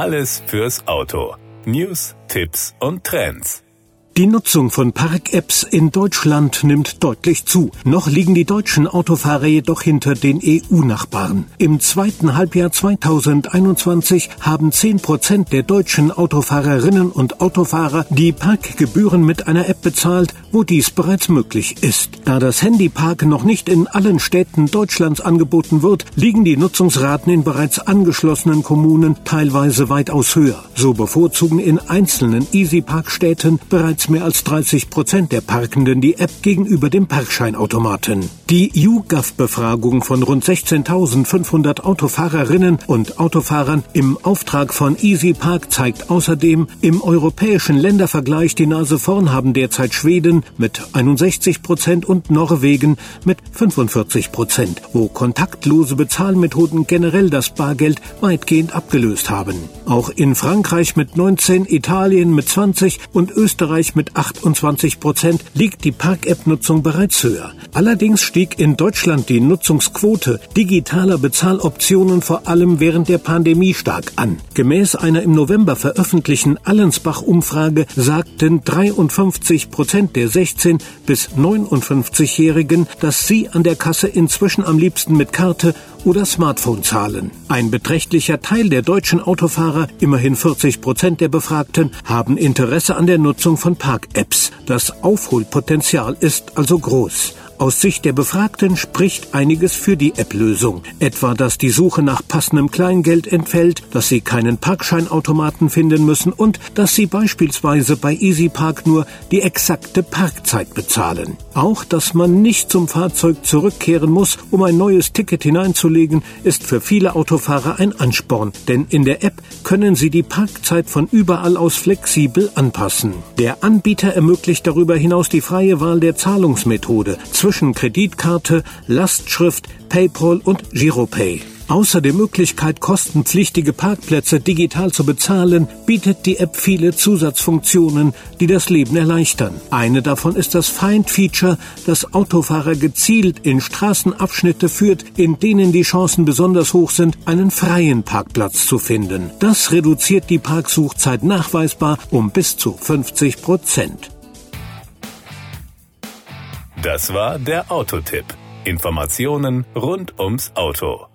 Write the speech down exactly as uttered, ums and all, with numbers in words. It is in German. Alles fürs Auto. News, Tipps und Trends. Die Nutzung von Park-Apps in Deutschland nimmt deutlich zu. Noch liegen die deutschen Autofahrer jedoch hinter den E U-Nachbarn. Im zweiten Halbjahr zweitausendeinundzwanzig haben zehn Prozent der deutschen Autofahrerinnen und Autofahrer die Parkgebühren mit einer App bezahlt, wo dies bereits möglich ist. Da das Handypark noch nicht in allen Städten Deutschlands angeboten wird, liegen die Nutzungsraten in bereits angeschlossenen Kommunen teilweise weitaus höher. So bevorzugen in einzelnen EasyPark-Städten bereits mehr als dreißig Prozent der Parkenden die App gegenüber dem Parkscheinautomaten. Die YouGov-Befragung von rund sechzehntausendfünfhundert Autofahrerinnen und Autofahrern im Auftrag von EasyPark zeigt außerdem, im europäischen Ländervergleich die Nase vorn haben derzeit Schweden mit einundsechzig Prozent und Norwegen mit fünfundvierzig Prozent, wo kontaktlose Bezahlmethoden generell das Bargeld weitgehend abgelöst haben. Auch in Frankreich mit neunzehn, Italien mit zwanzig und Österreich mit achtundzwanzig Prozent liegt die Park-App-Nutzung bereits höher. Allerdings stieg in Deutschland die Nutzungsquote digitaler Bezahloptionen vor allem während der Pandemie stark an. Gemäß einer im November veröffentlichten Allensbach-Umfrage sagten dreiundfünfzig Prozent der sechzehn- bis neunundfünfzigjährigen, dass sie an der Kasse inzwischen am liebsten mit Karte oder Smartphone zahlen. Ein beträchtlicher Teil der deutschen Autofahrer, immerhin vierzig Prozent der Befragten, haben Interesse an der Nutzung von Park-Apps. Das Aufholpotenzial ist also groß. Aus Sicht der Befragten spricht einiges für die App-Lösung. Etwa, dass die Suche nach passendem Kleingeld entfällt, dass sie keinen Parkscheinautomaten finden müssen und dass sie beispielsweise bei EasyPark nur die exakte Parkzeit bezahlen. Auch, dass man nicht zum Fahrzeug zurückkehren muss, um ein neues Ticket hineinzulegen, ist für viele Autofahrer ein Ansporn. Denn in der App können sie die Parkzeit von überall aus flexibel anpassen. Der Anbieter ermöglicht darüber hinaus die freie Wahl der Zahlungsmethode zwischen Kreditkarte, Lastschrift, PayPal und GiroPay. Außer der Möglichkeit, kostenpflichtige Parkplätze digital zu bezahlen, bietet die App viele Zusatzfunktionen, die das Leben erleichtern. Eine davon ist das Find-Feature, das Autofahrer gezielt in Straßenabschnitte führt, in denen die Chancen besonders hoch sind, einen freien Parkplatz zu finden. Das reduziert die Parksuchzeit nachweisbar um bis zu fünfzig Prozent. Das war der Autotipp. Informationen rund ums Auto.